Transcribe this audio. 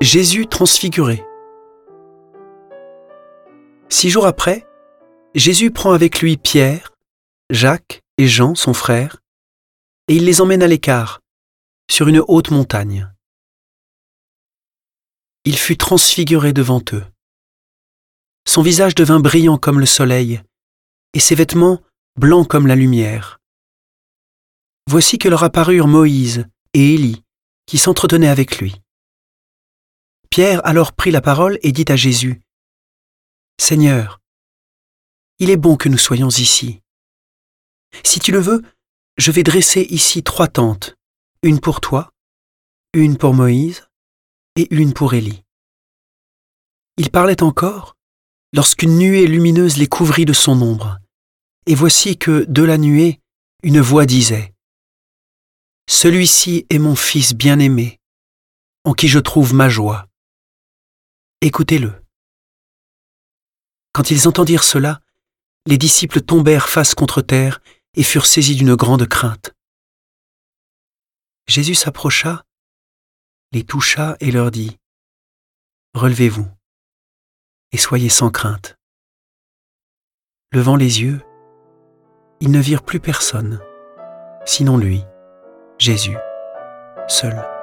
Jésus transfiguré. 6 jours après, Jésus prend avec lui Pierre, Jacques et Jean, son frère, et il les emmène à l'écart, sur une haute montagne. Il fut transfiguré devant eux. Son visage devint brillant comme le soleil, et ses vêtements blancs comme la lumière. Voici que leur apparurent Moïse et Élie, qui s'entretenaient avec lui. Pierre alors prit la parole et dit à Jésus, « Seigneur, il est bon que nous soyons ici. Si tu le veux, je vais dresser ici 3 tentes, une pour toi, une pour Moïse et une pour Élie. » Il parlait encore lorsqu'une nuée lumineuse les couvrit de son ombre. Et voici que, de la nuée, une voix disait, « Celui-ci est mon fils bien-aimé, en qui je trouve ma joie. Écoutez-le. » Quand ils entendirent cela, les disciples tombèrent face contre terre et furent saisis d'une grande crainte. Jésus s'approcha, les toucha et leur dit, « Relevez-vous et soyez sans crainte. » Levant les yeux, ils ne virent plus personne, sinon lui, Jésus, seul.